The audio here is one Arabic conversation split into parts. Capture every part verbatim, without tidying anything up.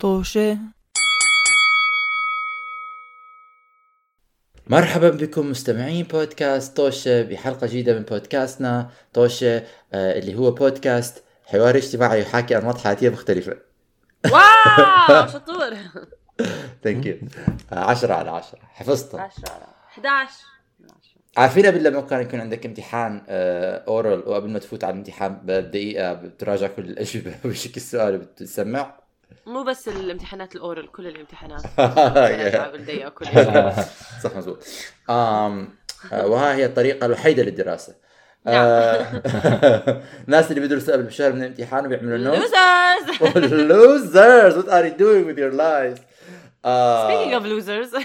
طوشة. مرحبا بكم مستمعين بودكاست طوشة بحلقة جديدة من بودكاستنا طوشة اللي هو بودكاست حوار اجتماعي يحاكي أنماط حياتية مختلفة. واو شطور. ثانك يو. عشرة على عشرة حفظتها. عشرة على إحدى عشر. عارفين بالله ما كان يكون عندك امتحان اورال وقبل ما تفوت على الامتحان بدقيقة بتراجع كل الأجوبة وشك السؤال بتسمع. مو بس الامتحانات الاورال، كل الامتحانات بتراجع بالدقيقة كل الأجوبة. صح مزبوط. آم وها هي الطريقة الوحيدة للدراسة. ناس اللي بيدرسوا قبل بشهر من الامتحان وبيعملوا نوت. Losers. Losers. What are you doing with your lives? Speaking of losers.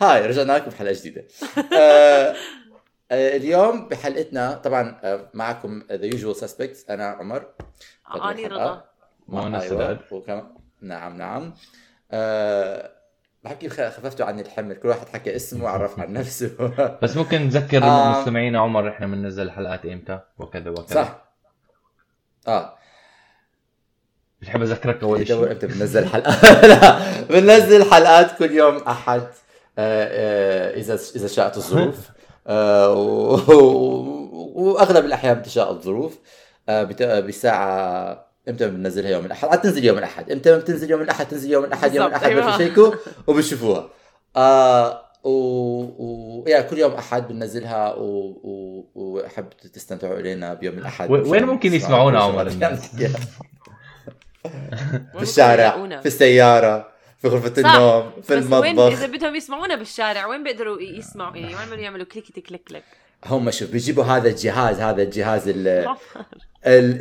هاي رجعنا لكم بحلقة جديدة. آه اليوم بحلقتنا طبعا معكم The Usual Suspects. أنا عمر. أنا رضا. وأنا سداد. نعم نعم. آه بحكي خففتوا عني الحمل، كل واحد حكى اسمه وعرف عن نفسه. بس ممكن نذكر آه المستمعين عمر إحنا بننزل حلقات إمتى وكذا وكذا. صح. آه. مش حابب أذكرك أول شيء. إمتى بننزل حلقة؟ لا بننزل حلقات كل يوم أحد. آه آه إذا إذا شاءت الظروف آه وأغلب الأحيان بتشاء الظروف آه بساعة. إمتى بننزلها؟ يوم الأحد. عتنزل يوم الأحد. إمتى بتنزل يوم الأحد؟ تنزل يوم الأحد. يوم الأحد بتشيكوا وبتشوفوها آه و يعني كل يوم أحد بننزلها و وأحب تستمتعوا إلينا بيوم الأحد. وين ممكن يسمعونا عمر؟ في الشارع، في السيارة، في غرفة النوم، في المطبخ. إذا بدهم يسمعونا بالشارع وين بيقدروا يسمعوا؟ إيه وين بدهم يعملوا كليك تكليك لك؟ هم شوف بيجيبوا هذا الجهاز، هذا الجهاز ال ال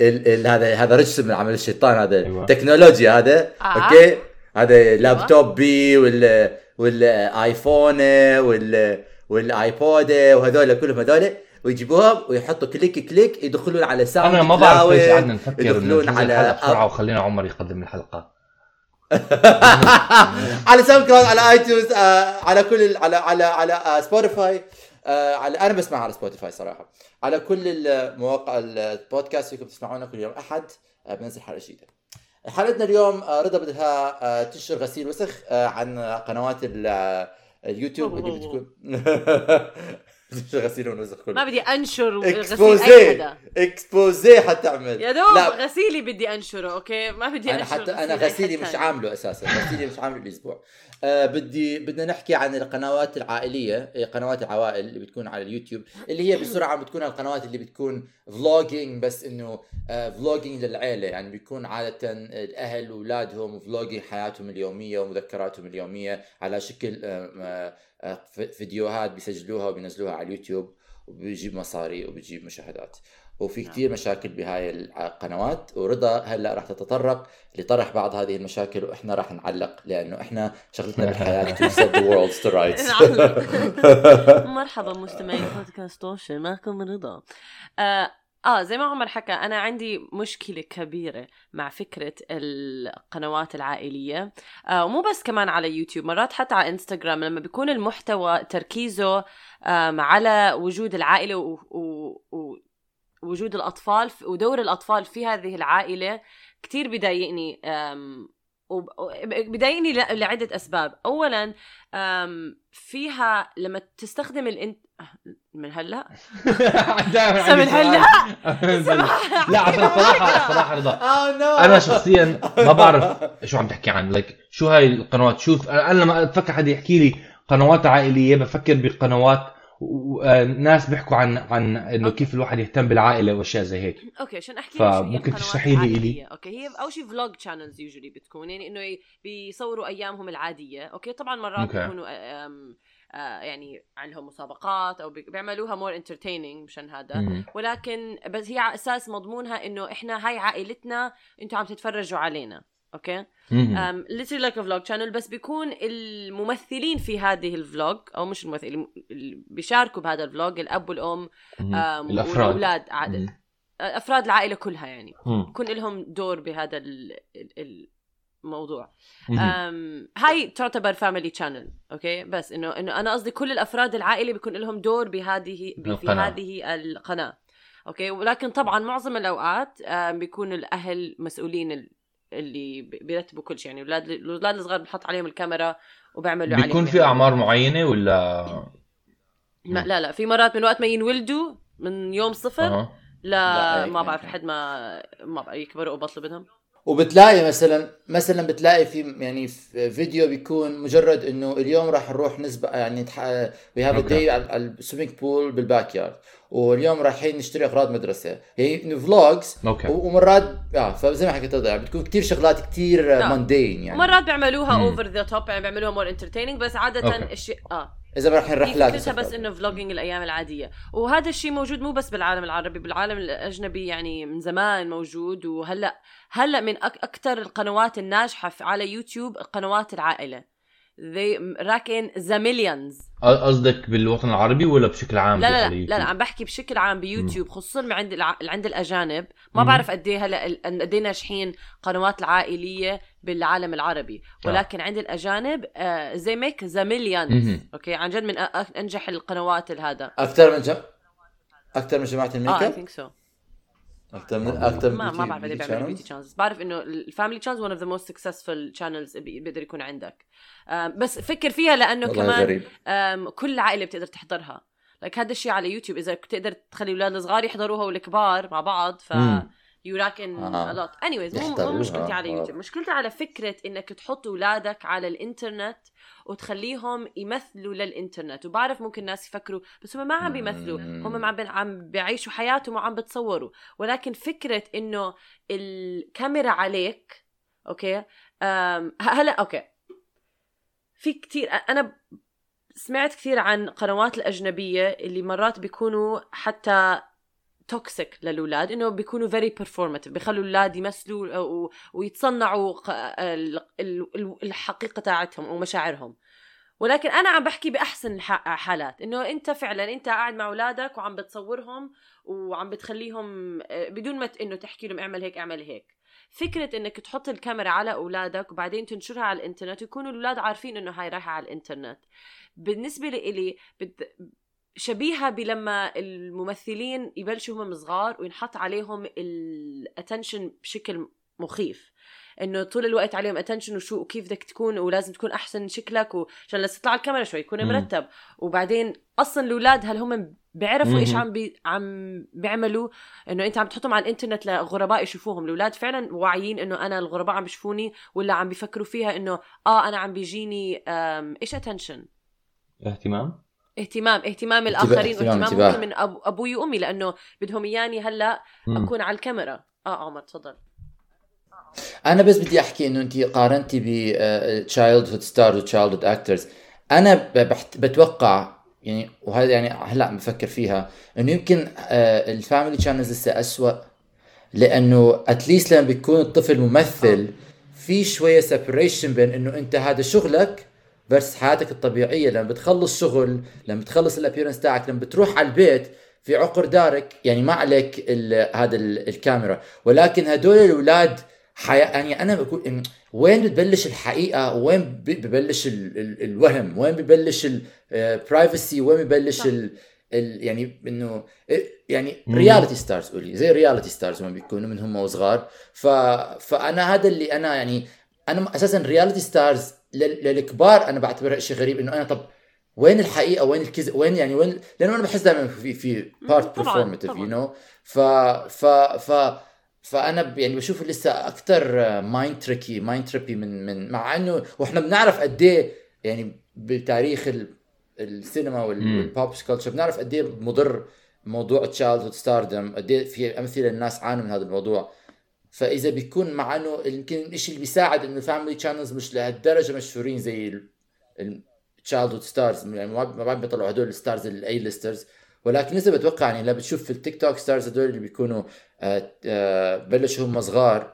ال, ال هذا هذا رجل من عمل الشيطان، هذا تكنولوجيا هذا آه. أوكي هذا لابتوب بي وال والآيفون وال والآيبود وهذول كلهم هذول ويجيبوها ويحطوا كليك كليك يدخلون على ساعة. أنا ما بعرف ليش قعدنا نفكر يدخلون على بسرعة وخلينا عمر يقدم الحلقة. على ساوندكلاود، على آيتونز، على كل على على على سبوتيفاي. على انا بسمع على سبوتيفاي صراحه، على كل المواقع البودكاست فيكم تسمعونا كل يوم احد بننزل حلقه جديده. حلقتنا اليوم رضا بدها تشر غسيل وسخ عن قنوات اليوتيوب اللي بتكون تشر غسيل وسخ. كله ما بدي انشر غسيل اي حدا، اكسبوزي حتعمل يا دوب غسيلي بدي انشره. اوكي ما بدي انشر. انا حتى انا غسيلي مش عامله اساسا، غسيلي مش عامله الاسبوع. أه بدي بدنا نحكي عن القنوات العائلية، قنوات العوائل اللي بتكون على اليوتيوب، اللي هي بسرعة بتكون القنوات اللي بتكون فلوجينج، بس إنه فلوجينج للعائلة، يعني بيكون عادة الأهل وولادهم فلوجينج حياتهم اليومية ومذكراتهم اليومية على شكل فيديوهات بيسجلوها وبينزلوها على اليوتيوب، وبيجيب مصاري وبيجيب مشاهدات. وفي كتير مشاكل بهاي القنوات، ورضا هلأ راح تتطرق لطرح بعض هذه المشاكل، وإحنا راح نعلق لأنه إحنا شغلتنا بالحياة to set the world to rights. مرحبا مستمعين بودكاست طوشة، معكم رضا. آه, آه زي ما عمر حكى، أنا عندي مشكلة كبيرة مع فكرة القنوات العائلية، آه ومو بس كمان على يوتيوب، مرات حتى على إنستغرام لما بيكون المحتوى تركيزه آه على وجود العائلة و, و... و... وجود الأطفال ودور الأطفال في هذه العائلة كتير بدايقني، وبدايقني لعدة أسباب. أولاً فيها لما تستخدم الانت من هلا من هلا لا عشان صراحة صراحة رضا أنا شخصياً ما بعرف شو عم تحكي عن لك شو هاي القنوات. شوف أنا لما أتفكر حد يحكي لي قنوات عائلية بفكر بقنوات وناس بيحكوا عن عن انه كيف الواحد يهتم بالعائله واشياء زي هيك. اوكي عشان احكي لك شو ممكن تشرحي لي الي. اوكي هي اول شيء فلوج شانلز يوجولي بتكون يعني انه بيصوروا ايامهم العاديه. اوكي طبعا مرات بيكونوا يعني عندهم مسابقات او بيعملوها مور انترتيننج مشان هذا م- ولكن بس هي على اساس مضمونها انه احنا هاي عائلتنا انتوا عم تتفرجوا علينا. اوكي ام ليتل لايك فلوج شانل، بس بيكون الممثلين في هذه الفلوج او مش الممثلين اللي بيشاركوا بهذا الفلوج، الاب والام والاولاد، عدد افراد العائله كلها يعني يكون لهم دور بهذا الموضوع. ام هاي تعتبر فاميلي شانل. اوكي بس انه انه انا قصدي كل الافراد العائله بيكون لهم دور بهذه في هذه القناه. اوكي ولكن طبعا معظم الاوقات بيكون الاهل مسؤولين اللي بيرتبوا كل شيء يعني. اولاد الاولاد الصغار بنحط عليهم الكاميرا وبعملوا عليهم. بيكون في اعمار معينه ولا ما؟ لا لا في مرات من وقت ما ينولدوا من يوم صفر أه. لا, لا ما بعرف لحد ما ما يكبروا وبطلوا بدهم. وبتلاقي مثلا مثلا بتلاقي في يعني في فيديو بيكون مجرد انه اليوم راح نروح نسبح يعني وي هاف ا داي على السويمينج بول بالباك يارد, واليوم رايحين نشتري اغراض مدرسه, يعني فلوجز okay. ومرات اه فزي ما حكيت تضيع بتكون كتير شغلات كتير no. ماندين يعني. مرات بيعملوها اوفر ذا توب يعني بيعملوها مور انترتيننج بس عاده okay. الشيء اه اذا رايحين رحلات بس بس انه فلوجينج الايام العاديه. وهذا الشيء موجود مو بس بالعالم العربي, بالعالم الاجنبي يعني من زمان موجود. وهلا هلا من اكثر القنوات الناجحه على يوتيوب قنوات العائله, they راكن ذا مليونز. قصدك بالوطن العربي ولا بشكل عام؟ لا لا لا, لا عم بحكي بشكل عام بيوتيوب خصوصا من عند الع... عند الاجانب ما م. بعرف قد ايه هلا قد ايه ناجحين قنوات العائليه بالعالم العربي, ولكن آه. عند الاجانب آه زي ميك ذا مليونز اوكي عن جد من انجح القنوات هذا اكثر من جم... اكثر من جماعه الميك اب so. اكثر من اكثر ما, ما بعرف اذا بيعمل بيوتي شانلز. بعرف انه الفاميلي شانلز one of the most successful channels بيقدر يكون عندك, بس فكر فيها لانه كمان كل عائله بتقدر تحضرها لك like هذا الشيء على يوتيوب. اذا بتقدر تخلي اولاد الصغار يحضروها والكبار مع بعض ف يراكن غلط آه. anyways مو مشكلتي على يوتيوب, مشكلتي على فكرة انك تحط اولادك على الانترنت وتخليهم يمثلوا للانترنت. وبعرف ممكن ناس يفكروا بس هم ما عم بيمثلوا, هم عم بيعيشوا حياتهم وعم بتصوروا, ولكن فكرة انه الكاميرا عليك اوكي هلا اوكي في كتير. انا سمعت كتير عن قنوات الاجنبية اللي مرات بيكونوا حتى توكسيك للولاد, انه بيكونوا very performative, بيخلوا الولاد يمثلوا ويتصنعوا الحقيقة تاعتهم او مشاعرهم. ولكن انا عم بحكي باحسن حالات انه انت فعلا انت قاعد مع اولادك وعم بتصورهم وعم بتخليهم بدون ما انه تحكي لهم اعمل هيك اعمل هيك. فكرة انك تحط الكاميرا على اولادك وبعدين تنشرها على الانترنت ويكونوا الاولاد عارفين انه هاي رايحة على الانترنت. بالنسبة لي بد... شبيهة بلما الممثلين يبلشوا هم صغار وينحط عليهم الاتنشن بشكل مخيف, انه طول الوقت عليهم اتنشن وشو وكيف بدك تكون ولازم تكون احسن شكلك وعشان لما تطلع الكاميرا شوي يكون مرتب. وبعدين اصلا الاولاد هل هم بيعرفوا ايش عم بي... عم بيعملوا؟ انه انت عم تحطهم على الانترنت لغرباء يشوفوهم. الاولاد فعلا واعيين انه انا الغرباء عم بيشوفوني ولا عم بيفكروا فيها انه اه انا عم بيجيني ايش اتنشن اهتمام اهتمام اهتمام الاخرين اهتمام, اهتمام من أبو ابوي وامي لانه بدهم اياني هلا اكون على الكاميرا. اه عمر تفضل. انا بس بدي احكي انه انت قارنتي ب childhood stars و childhood actors. انا بتوقع يعني وهذا يعني هلا عم بفكر فيها انه يمكن الفاميلي شانلز لسه اسوأ, لانه اتليست لما بيكون الطفل ممثل في شويه separation بين انه انت هذا شغلك بس حياتك الطبيعية. لما بتخلص شغل, لما بتخلص الابيرنس تاعك, لما بتروح على البيت في عقر دارك يعني ما عليك ال هذا ال الكاميرا. ولكن هدول الأولاد حياة يعني أنا بقول إن وين بتبلش الحقيقة وين ببلش ال ال الوهم, وين ببلش البرايفسي, وين ببلش ال ال يعني إنه يعني رياليتي ستارز قولي زي رياليتي ستارز وين بيكونوا من هم وصغار. ف فأنا هذا اللي أنا يعني أنا أساسا رياليتي ستارز للكبار انا بعتبره شيء غريب انه انا طب وين الحقيقه وين الكذب وين يعني وين, لانه انا بحس دائما في في بارت بيرفورماتيف يو نو. ف ف ف فانا يعني بشوف لسه اكثر مايند تريكي مايند تريبي من من مع انه واحنا بنعرف قد ايه يعني بتاريخ السينما والبوب كلتشر بنعرف قد ايه مضر موضوع تشايلدهود ستاردم, قد ايه في امثله الناس عانوا من هذا الموضوع. فاذا بيكون مع انه يمكن الشيء اللي بيساعد انه الفاميلي شانلز مش لهالدرجه مشهورين زي التشايلدهود ستارز, يعني ما بعد بيطلعوا هدول الستارز الاي ليسترز. ولكن اذا بتوقع يعني لما بتشوف في التيك توك ستارز هدول اللي بيكونوا آآ آآ بلشوا هم صغار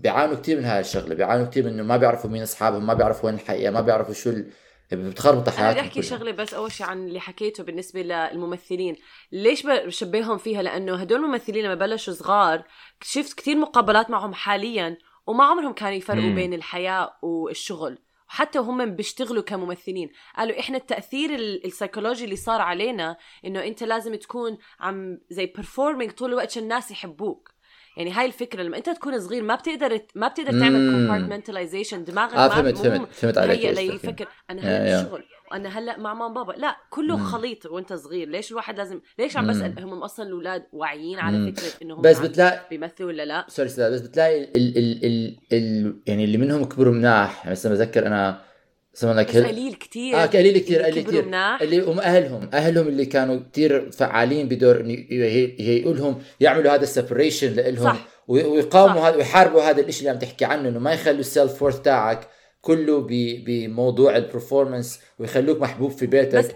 بيعانوا كتير من هاي الشغله, بيعانوا كتير انه ما بيعرفوا مين اصحابهم, ما بيعرفوا وين الحقيقه, ما بيعرفوا شو ال... بتخربط حياتهم. بدي احكي شغله بس اول شيء عن اللي حكيته بالنسبه للممثلين ليش بشبههم فيها, لانه هدول الممثلين لما بلشوا صغار شفت كتير مقابلات معهم حاليا وما عمرهم كانوا يفرقوا بين الحياه والشغل, وحتى هم بيشتغلوا كممثلين قالوا احنا التاثير السايكولوجي اللي صار علينا انه انت لازم تكون عم زي performing طول الوقت عشان الناس يحبوك. يعني هاي الفكره لما انت تكون صغير ما بتقدر ما بتقدر تعمل كومبارتمنتاليزيشن. دماغك آه ما فهمت هي يفكر انا هلا شغل وانا هلا مع ماما بابا، لا كله مم. خليط وانت صغير. ليش الواحد لازم ليش عم بسال هم اصلا الاولاد واعيين على فكره انهم بس بتلاقي بيمثلوا ولا لا سوري سلا بس بتلاقي ال ال ال, ال... يعني اللي منهم كبروا مناح بس انا بذكر انا سمعنا كثير قليل كثير اه قليل كثير قليل كثير اللي هم اهلهم اهلهم اللي كانوا كثير فعالين بدور انه يقول لهم يعملوا هذا السيبريشن لهم ويقاوموا هذا ويحاربوا هذا الشيء اللي عم تحكي عنه انه ما يخلوا السيلف وورث تاعك كله بموضوع البرفورمانس ويخلوك محبوب في بيتك بس,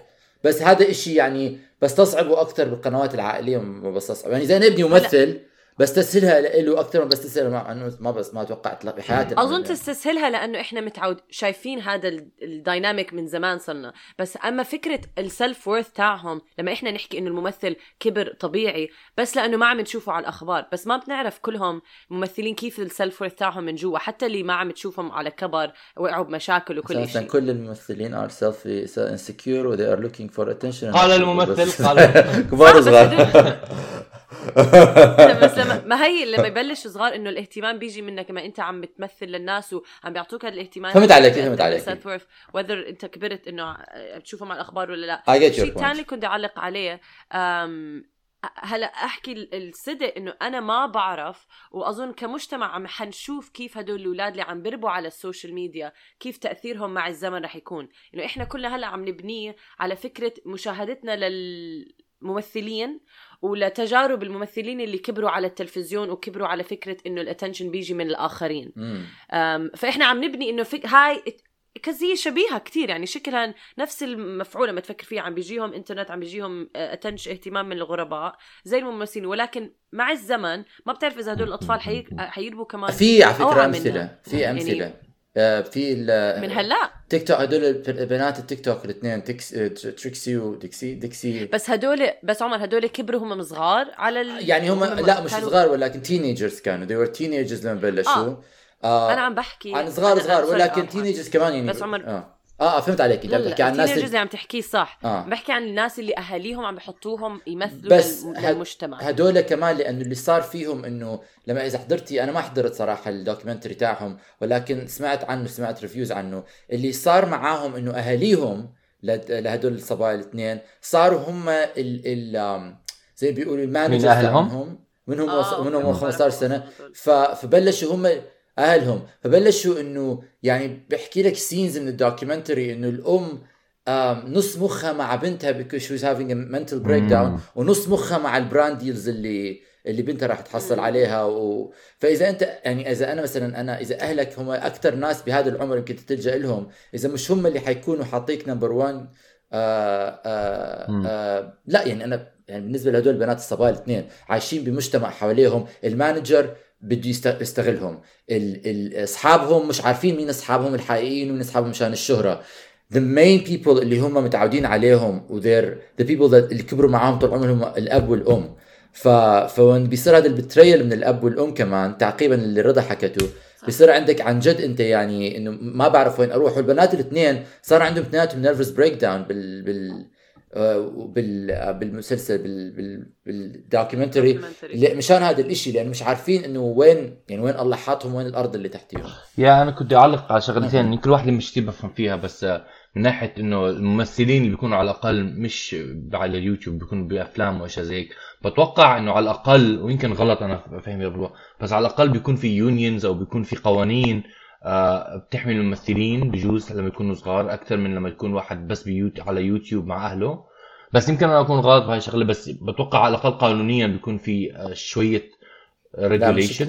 بس هذا الشيء يعني بس تصعبه اكثر بالقنوات العائليه بس تصعب يعني زي نبني ممثل بس تسهلها له أكثر بس تسهل مع إنه ما بس ما توقعت بحياتي أظن تستسهلها لأنه إحنا متعود شايفين هذا الديناميك من زمان صرنا. بس أما فكرة السلف وورث تاعهم لما إحنا نحكي إنه الممثل كبر طبيعي بس لأنه ما عم تشوفه على الأخبار بس ما بنعرف كلهم ممثلين كيف السلف وورث تاعهم من جوا حتى اللي ما عم تشوفهم على كبر وقعوا بمشاكل وكل شيء. كل الممثلين are self insecure and they are looking for attention. قال الممثل قال كبار صغار. بس لما ما هي لما يبلش صغار انه الاهتمام بيجي منك ما انت عم بتمثل للناس وعم بيعطوك هذا الاهتمام. فهمت عليك فهمت عليك whether انت كبرت انه بتشوفه مع الاخبار ولا لا. الشيء الثاني كنت اعلق عليه هلا احكي الصدق انه انا ما بعرف واظن كمجتمع عم حنشوف كيف هدول الاولاد اللي عم بيربوا على السوشيال ميديا كيف تاثيرهم مع الزمن رح يكون انه احنا كلنا هلا عم نبنيه على فكره مشاهدتنا لل ممثلين ولتجارب الممثلين اللي كبروا على التلفزيون وكبروا على فكرة إنه الاتنشن بيجي من الآخرين. فإحنا عم نبني إنه فك... هاي كزي شبيهة كتير يعني شكلها نفس المفعول لما تفكر فيها عم بيجيهم انترنت عم بيجيهم اتنشن اهتمام من الغرباء زي الممثلين ولكن مع الزمن ما بتعرف إذا هدول الأطفال حي... حيربوا كمان في على فكرة أمثلة في أمثلة يعني... في من هلا تيك توك هدول البنات التيك توك الاثنين تكس... تريكسي وديكسي ديكسي بس هدول بس عمر هدول كبروا هم صغار على ال... يعني هم لا مش كانوا... صغار ولكن تينيجرز كانوا they were teenagers لما بلشوا آه. آه. انا عم بحكي عن صغار صغار ولكن تينيجرز كمان يعني بس عمر آه. اه فهمت عليك انت بتحكي عن الناس اللي اللي عم تحكيه صح آه. بحكي عن الناس اللي اهاليهم عم بحطوهم يمثلوا المجتمع هدول كمان لانه اللي صار فيهم انه لما اذا حضرتي انا ما حضرت صراحه الدوكيومنتري تاعهم ولكن سمعت عنه سمعت ريفيوز عنه اللي صار معاهم انه اهاليهم لهدول الصبايا الاثنين صاروا هم ال ال زي بيقولوا المانجر تاعهم منهم آه. منهم خمستعشر سنه فبلشوا هم اهلهم فبلشوا انه يعني بحكي لك سينز من الدوكيومنتري انه الام نص مخها مع بنتها because she was having a mental breakdown ونص مخها مع البراند ديلز اللي اللي بنتها راح تحصل عليها و... فاذا انت يعني اذا انا مثلا انا اذا اهلك هم اكثر ناس بهذا العمر يمكن تلجأ لهم اذا مش هم اللي حيكونوا حاطيك نمبر واحد آآ آآ لا يعني انا يعني بالنسبه لهدول البنات الصبايا الاثنين عايشين بمجتمع حواليهم المانجر بده يستغلهم اصحابهم مش عارفين مين اصحابهم الحقيقيين ومين اصحابهم مشان الشهره the main people اللي هم متعودين عليهم وذير the people that اللي كبروا معاهم طول عمرهم الاب والام ف فوين بيصير هذا البتريل من الاب والام كمان تعقيبا اللي رضا حكته بيصير عندك عن جد انت يعني انه ما بعرف وين اروح والبنات الاثنين صار عندهم اثنيناتهم نيرفس بريك داون بال بال بال بالمسلسل بال بالدوكيومنتري مشان هذا الاشي لأن مش عارفين إنه وين يعني وين الله حاطهم وين الأرض اللي تحتيهم. يا أنا كنت أعلق على شغلتين إن كل واحدة مش كتير بفهم فيها بس من ناحية إنه الممثلين اللي بيكونوا على الأقل مش على اليوتيوب بيكونوا بأفلام وأشياء زيك بتوقع إنه على الأقل وإن كان غلط أنا فهمي غلط بس على الأقل بيكون في يونيونز أو بيكون في قوانين بتحمي الممثلين بجوز لما يكونوا صغار أكثر من لما يكون واحد بس بيوت على يوتيوب مع أهله بس يمكن أنا أكون غلط بهاي الشغلة بس بتوقع على الأقل قانونيا بيكون في شوية regulation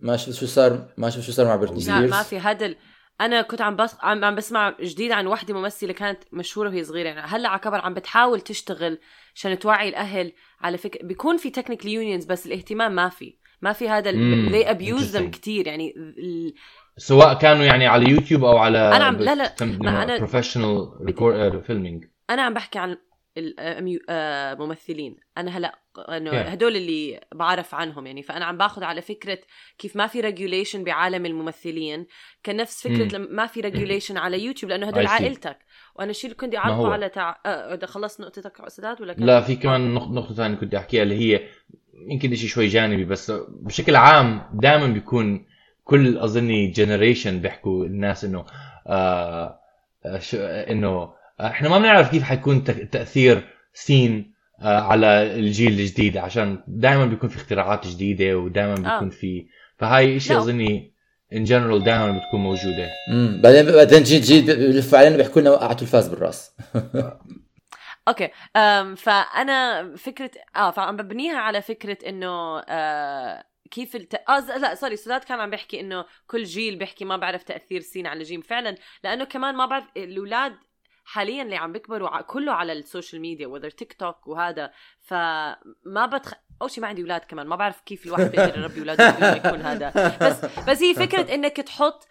ما شوف شو صار ما شوف شو صار مع برني لا ما في هدل أنا كنت عم بس عم بسمع جديد عن واحدة ممثلة كانت مشهورة وهي صغيرة يعني هلا على كبر عم بتحاول تشتغل عشان توعي الأهل على فكرة بيكون في technical unions بس الاهتمام ما في ما في هذا they abuse them كتير يعني ال... سواء كانوا يعني على يوتيوب أو على أنا عم... لا لا ما أنا... professional record... filming أنا عم بحكي عن الممثلين أنا هلأ هدول اللي بعرف عنهم يعني فأنا عم باخد على فكرة كيف ما في regulation بعالم الممثلين كان نفس فكرة لما ما في regulation على يوتيوب لأنه هدول عائلتك وأنا الشيء اللي كنت أعرفه على تع... خلصت نقطتك أستاذ ولا كان لا في كمان نقطة ثانية كنت أحكيها اللي هي يمكن إشي شوي جانبي، بس بشكل عام دائما بيكون كل أظني جينيريشن بيحكوا الناس إنه آه إنه إحنا ما بنعرف كيف حيكون تأثير سين آه على الجيل الجديد، عشان دائما بيكون في اختراعات جديدة ودائما بيكون في، فهاي إشي أظني in general دائما بتكون موجودة. أمم بعدين بعدين جيل جديد بلف علينا بيحكوا لنا وقعتوا الفاس بالرأس. اوكي امم فانا فكره اه فعم ببنيها على فكره انه آه كيف الت... آه لا سوري سداد كان عم بيحكي انه كل جيل بيحكي ما بعرف تاثير سين على جيم، فعلا لانه كمان ما بعرف الاولاد حاليا اللي عم بيكبروا كله على السوشيال ميديا وذر تيك توك وهذا، فما بتخ... أو شيء ما عندي أولاد كمان ما بعرف كيف الواحد بيقدر يربي اولاده بدون يكون هذا، بس بس هي فكره انك تحط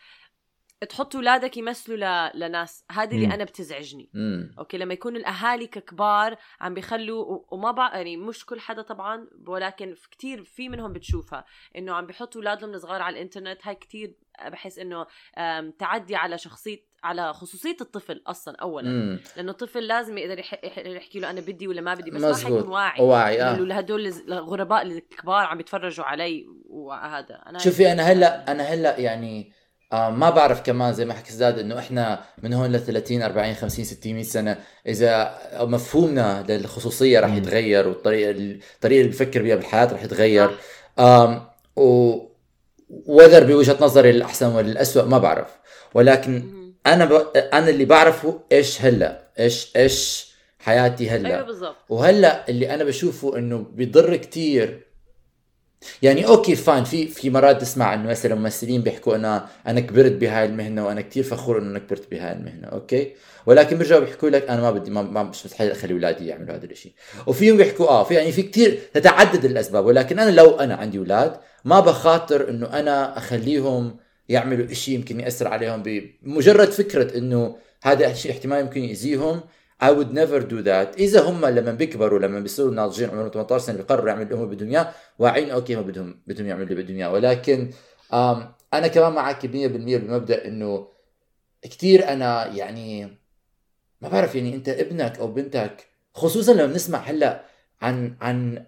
تحط أولادك يمثلوا ل... لناس، هذه اللي أنا بتزعجني. مم. أوكي لما يكونوا الأهالي ككبار عم بيخلوا و... وما بقى يعني مش كل حدا طبعا، ولكن في كتير في منهم بتشوفها إنه عم بيحطوا أولادهم الصغار على الإنترنت، هاي كتير بحس إنه تعدي على شخصية على خصوصية الطفل أصلاً أولاً. مم. لأنه الطفل لازم يقدر يحكي له أنا بدي ولا ما بدي، بس مزبوط. ما حيكون واعي واعي آه. لهدول الغرباء الكبار عم يتفرجوا علي وهذا. أنا شوفي أنا هلا أنا هلا يعني آه ما بعرف كمان زي ما حكي زاد انه احنا من هون ل ثلاثين أربعين خمسين ستين مية سنه اذا مفهومنا للخصوصيه راح يتغير، والطريقه الطريقه اللي بفكر بيها بالحياه راح يتغير، آم و وذر بوجهه نظري الاحسن ولا الاسوء ما بعرف، ولكن انا ب... انا اللي بعرفه ايش هلا ايش ايش حياتي هلا، وهلا اللي انا بشوفه انه بيضر كتير. يعني اوكي فاين في في مرات تسمع انه مثلا ممثلين بيحكوا انا انا كبرت بهاي المهنه وانا كتير فخور انه كبرت بهاي المهنه، اوكي، ولكن بيرجعوا بيحكوا لك انا ما بدي ما, ما مش مستحيل اخلي اولادي يعملوا هذا الشيء، وفيهم بيحكوا اه في يعني في كتير تتعدد الاسباب، ولكن انا لو انا عندي اولاد ما بخاطر انه انا اخليهم يعملوا شيء يمكن ياثر عليهم بمجرد فكره انه هذا الشيء احتمال يمكن يأذيهم. I would never do that. إذا هم لما بيكبروا لما بيصيروا ناضجين عمرهم ثمانية عشر سنة بيقرروا يعملوا اللي هم بدهم إياه، واعين أوكي ما بدهم بدهم يعملوا اللي بدهم إياه، ولكن أنا كمان معك مية بالمية بالمبدأ إنه كتير أنا يعني ما بعرف يعني أنت ابنك أو بنتك، خصوصا لما نسمع هلا عن عن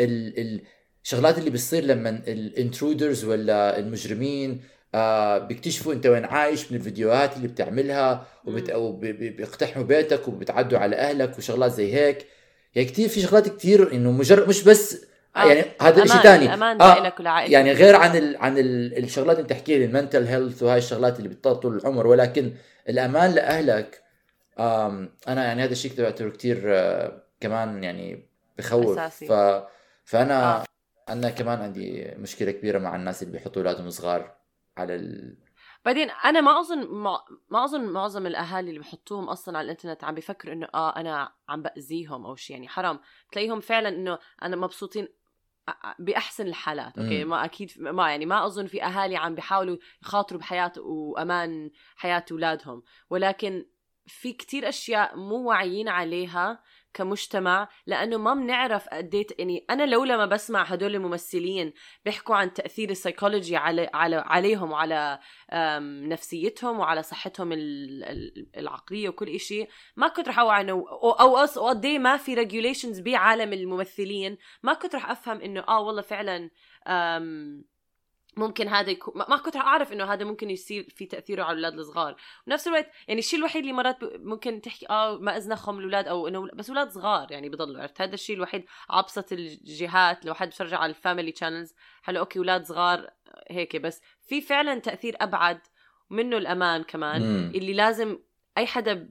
ال الشغلات اللي بتصير لما الانترودرز ولا المجرمين آه بيكتشفوا انت وين عايش من الفيديوهات اللي بتعملها وبت... وبيقتحموا بيتك وبتعدوا على اهلك وشغلات زي هيك، يعني كتير في شغلات كتير انه مجرد مش بس يعني آه. هذا شيء ثاني آه. يعني غير عن ال... عن ال... الشغلات اللي بتحكي المنتل هيلث وهاي الشغلات اللي بتطول طول العمر، ولكن الامان لاهلك آم... انا يعني هذا الشيء تبعته كتير آه كمان يعني بخوف ف... فانا آه. انا كمان عندي مشكله كبيره مع الناس اللي بيحطوا اولادهم صغار على ال... بعدين انا ما اظن ما... ما اظن معظم الاهالي اللي بحطوهم اصلا على الانترنت عم بيفكروا انه اه انا عم باذيهم او شيء، يعني حرام تلاقيهم فعلا انه انا مبسوطين باحسن الحالات. اوكي ما اكيد ما يعني ما اظن في اهالي عم بيحاولوا يخاطروا بحياه وامان حياه اولادهم، ولكن في كتير اشياء مو واعيين عليها كمجتمع، لانه ما بنعرف قديت اني انا لو لما بسمع هدول الممثلين بيحكوا عن تاثير السايكولوجي على على عليهم وعلى نفسيتهم وعلى صحتهم العقليه وكل إشي، ما كنت رح اوعى او او قد ايه ما في ريجوليشنز بعالم الممثلين، ما كنت رح افهم انه اه والله فعلا ممكن هذا يكون، ما كنت اعرف انه هذا ممكن يصير في تاثيره على الاولاد الصغار. ونفس الوقت يعني الشيء الوحيد اللي مرات ممكن تحكي اه ما اذنخهم الاولاد او انه بس اولاد صغار يعني بضلوا، عرفت هذا الشيء الوحيد عبصه الجهات، لو حد بيرجع على الفاميلي تشانلز حلو اوكي اولاد صغار هيك، بس في فعلا تاثير ابعد منه الامان كمان مم. اللي لازم اي حدا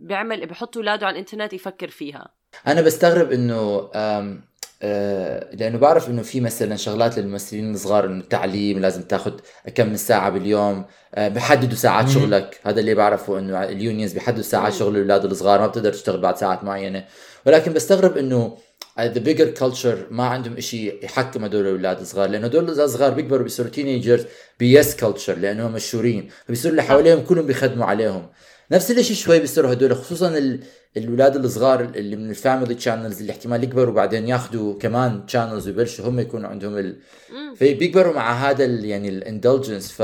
بيعمل بيحط اولاده على الانترنت يفكر فيها. انا بستغرب انه أه لأنه بعرف إنه في مثلاً شغلات للممثلين الصغار إنه التعليم لازم تأخذ كم ساعة باليوم، أه بيحددوا ساعات مم. شغلك، هذا اللي بعرفه إنه اليونيونز بيحددوا ساعات شغل الأولاد الصغار، ما بتقدر تشتغل بعد ساعات معينة، ولكن بستغرب إنه the bigger culture ما عندهم إشي يحكم هدول الأولاد الصغار، لأنه هدول الصغار بيكبروا بيصيروا teenagers بيس culture لأنهم مشهورين، فبيصيروا اللي حواليهم كلهم بيخدموا عليهم. نفس الشيء شوي بيصيروا هدول خصوصاً ال الولاد الصغار اللي من الفاميلي تشانلز اللي احتمال يكبروا وبعدين ياخذوا كمان تشانلز ويبلشوا هم يكونوا عندهم ال... فبيكبروا مع هذا ال... يعني الاندلجنس ف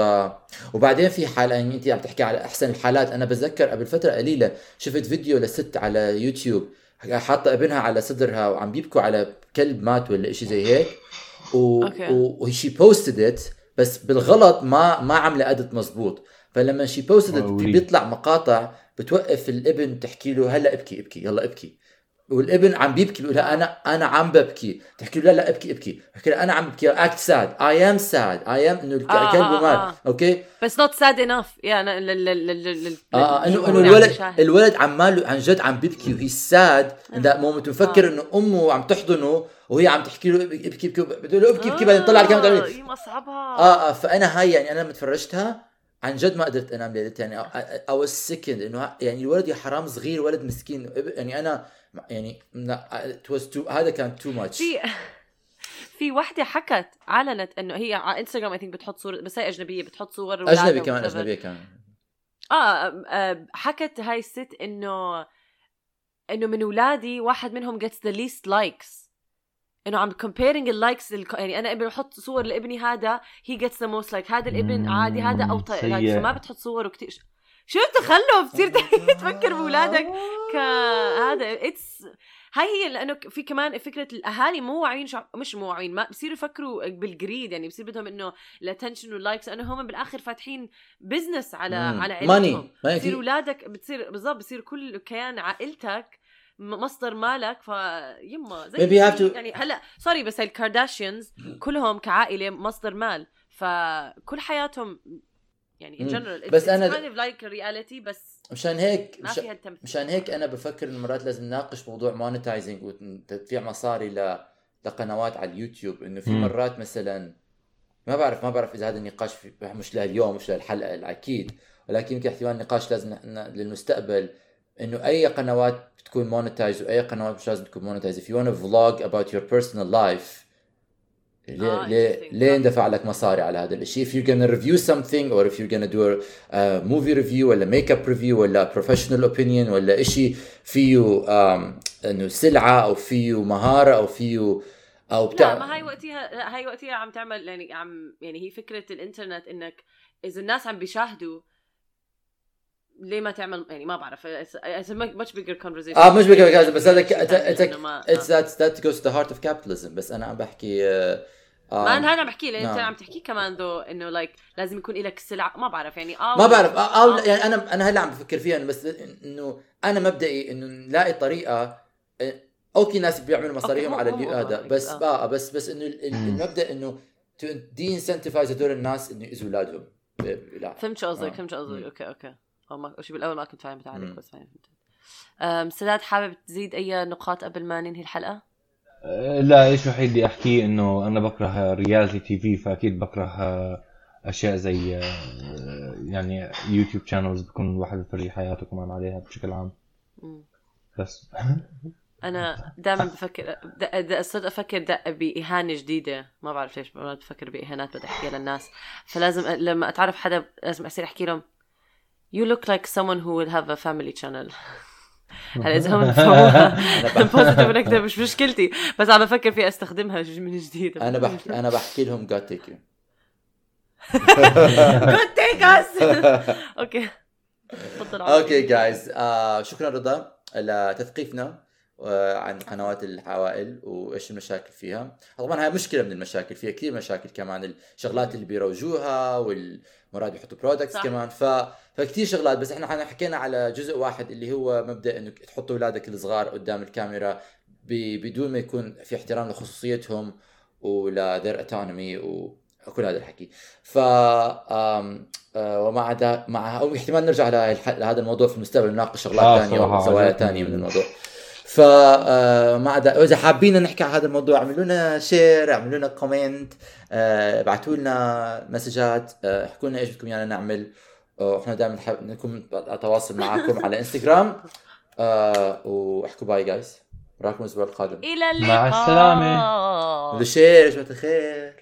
وبعدين في حاله يعني انت عم تحكي على احسن الحالات. انا بتذكر قبل فتره قليله شفت فيديو لست على يوتيوب حاطة ابنها على صدرها وعم بيبكوا على كلب مات ولا إشي زي هيك و و she posted it بس بالغلط ما ما عملة أدت مزبوط. فلما she posted it بيطلع مقاطع بتوقف الابن تحكي له هلا ابكي ابكي يلا ابكي، والابن عم بيبكي بيقولها أنا أنا عم ببكي، تحكي له لا لا ابكي ابكي، تحكي له أنا عم ببكي act sad I am sad I am إنه الكلب مات أوكي بس not sad enough يعني ال ال ال ال آه إنه إنه الولد الولد عماله عن جد عم بيبكي وهي sad إنه مومنت مفكر إنه أمه عم تحضنه وهي عم تحكي له ابكي ابكي بتقول له ابكي ابكي بعدين طلع الكاميرا تعمل مصعبها آه آه. فأنا هاي يعني أنا لما تفرجتها عن جد ما قدرت أنام ليلتها يعني أو السكند إنه يعني الولد يا حرام صغير ولد مسكين يعني أنا يعني too, هذا كان too much. في في واحدة حكت علنت إنه هي على انستغرام اي ثينك بتحط صور بس هي أجنبية بتحط صور أجنبي كمان أجنبية كمان آه حكت هاي الست إنه إنه من أولادي واحد منهم gets the least likes إنه عم comparing اللايكس يعني أنا ابن بحط صور لابني هذا he gets the most like هذا الابن عادي هذا أو طيب ما بتحط صوره كتير شو تخلف بتصير تفكر بولادك كهذا it's هاي هي لأنه في كمان فكرة الأهالي مو واعين شع... مش مو واعين ما بصيروا يفكروا بالجريد يعني بصير بدهم إنه الاتنشن واللايكس لأنه هم بالآخر فاتحين بزنس على مم. على عائلتهم بصير أولادك بتصير بالضبط بصير كل كيان عائلتك مصدر مالك فيما زي يعني هلا سوري بس الكارداشيانز كلهم كعائلة مصدر مال فكل حياتهم يعني in general it's kind of like reality بس مشان هيك مش... مشان هيك أنا بفكر إن مرات لازم نناقش موضوع monetizing وتدفيع مصاري ل... لقنوات على اليوتيوب إنه في مرات مثلا ما بعرف ما بعرف إذا هذا النقاش في... مش لليوم مش للحلقة الأكيد ولكن يمكن احتمال نقاش لازم للمستقبل إنه أي قنوات بتكون monetized وأي قنوات مش لازم تكون monetized. If you want to vlog about your personal life ليه ليه ليه ندفع لك مصاري على هذا الشيء؟ If you're gonna review something or if you're gonna do a movie review ولا makeup review ولا professional opinion ولا إشي فيه إنه سلعة أو فيه مهارة أو فيه أو بتاع لا ما هاي وقتها هاي وقتها عم تعمل يعني عم يعني هي فكرة الإنترنت إنك إذا الناس عم بيشاهدوا ليه ما تعمل يعني ما بعرف much bigger conversation اه مش bigger conversation بس هذا it's that that goes to the heart of capitalism بس أنا عم بحكي ما أنا هذا عم بحكي لأن أنت عم تحكي كمان ذو إنه like لازم يكون إلك سلعة ما بعرف يعني آه ما بعرف آه يعني أنا أنا هلا عم بفكر فيها بس إنه أنا مبدئي إنه نلاقي طريقة أوكي ناس بيعملوا مصاريهم على اللي هذا بس بقى بس بس إنه المبدأ إنه to de-incentivize هدول الناس إنه يأذوا أولادهم فهمت قصدك فهمت قصدك أوكي أوكي أما شو بالأول ما كنت فاهم بتاعك بس فاهم. أم سداد حابب تزيد أي نقاط قبل ما ننهي الحلقة؟ أه لا إيش وحيد بدي أحكي إنه أنا بكره ريالتي تي في فأكيد بكره أشياء زي يعني يوتيوب شانلز بكون واحد يفرجي حياته كمان عليها بشكل عام. مم. بس. أنا دائما بفكر صرت أفكر بإهانة جديدة ما بعرف ليش ما بفكر بإهانات بدي أحكيها للناس فلازم لما أتعرف حدا لازم أصير أحكي لهم. You look like someone who will have a family channel. هلا إذا هم فهموها positive نكتة مش مشكلتي بس عم بفكر فيها استخدمها من جديد. أنا بحكي أنا بحكي لهم God take you. God take us. أوكي. أوكي guys شكرا رضا لتثقيفنا عن قنوات العوائل وإيش المشاكل فيها. طبعا هاي مشكلة من المشاكل فيها كثير مشاكل كمان الشغلات اللي بيروجوها وال مرات بيحطوا برودكتس كمان ف... فكتير شغلات بس احنا حكينا على جزء واحد اللي هو مبدأ انه تحطوا اولادك الصغار قدام الكاميرا ب... بدون ما يكون في احترام لخصوصيتهم ولا their autonomy وكل هذا الحكي ف آم... آ... ومع دا... مع او احتمال نرجع لهذا لهذا الموضوع في المستقبل نناقش شغلات ثانيه وزوايا ثانيه من الموضوع ف مع دا... اذا حابين نحكي على هذا الموضوع اعملوا لنا شير اعملوا لنا كومنت ابعتوا لنا مسجات احكوا لنا ايش بدكم يعني نعمل احنا دائما نحب نكون اتواصل معاكم على انستغرام واحكوا باي جايز نراكم الاسبوع القادم الى اللقاء مع السلامه لشير شو الخير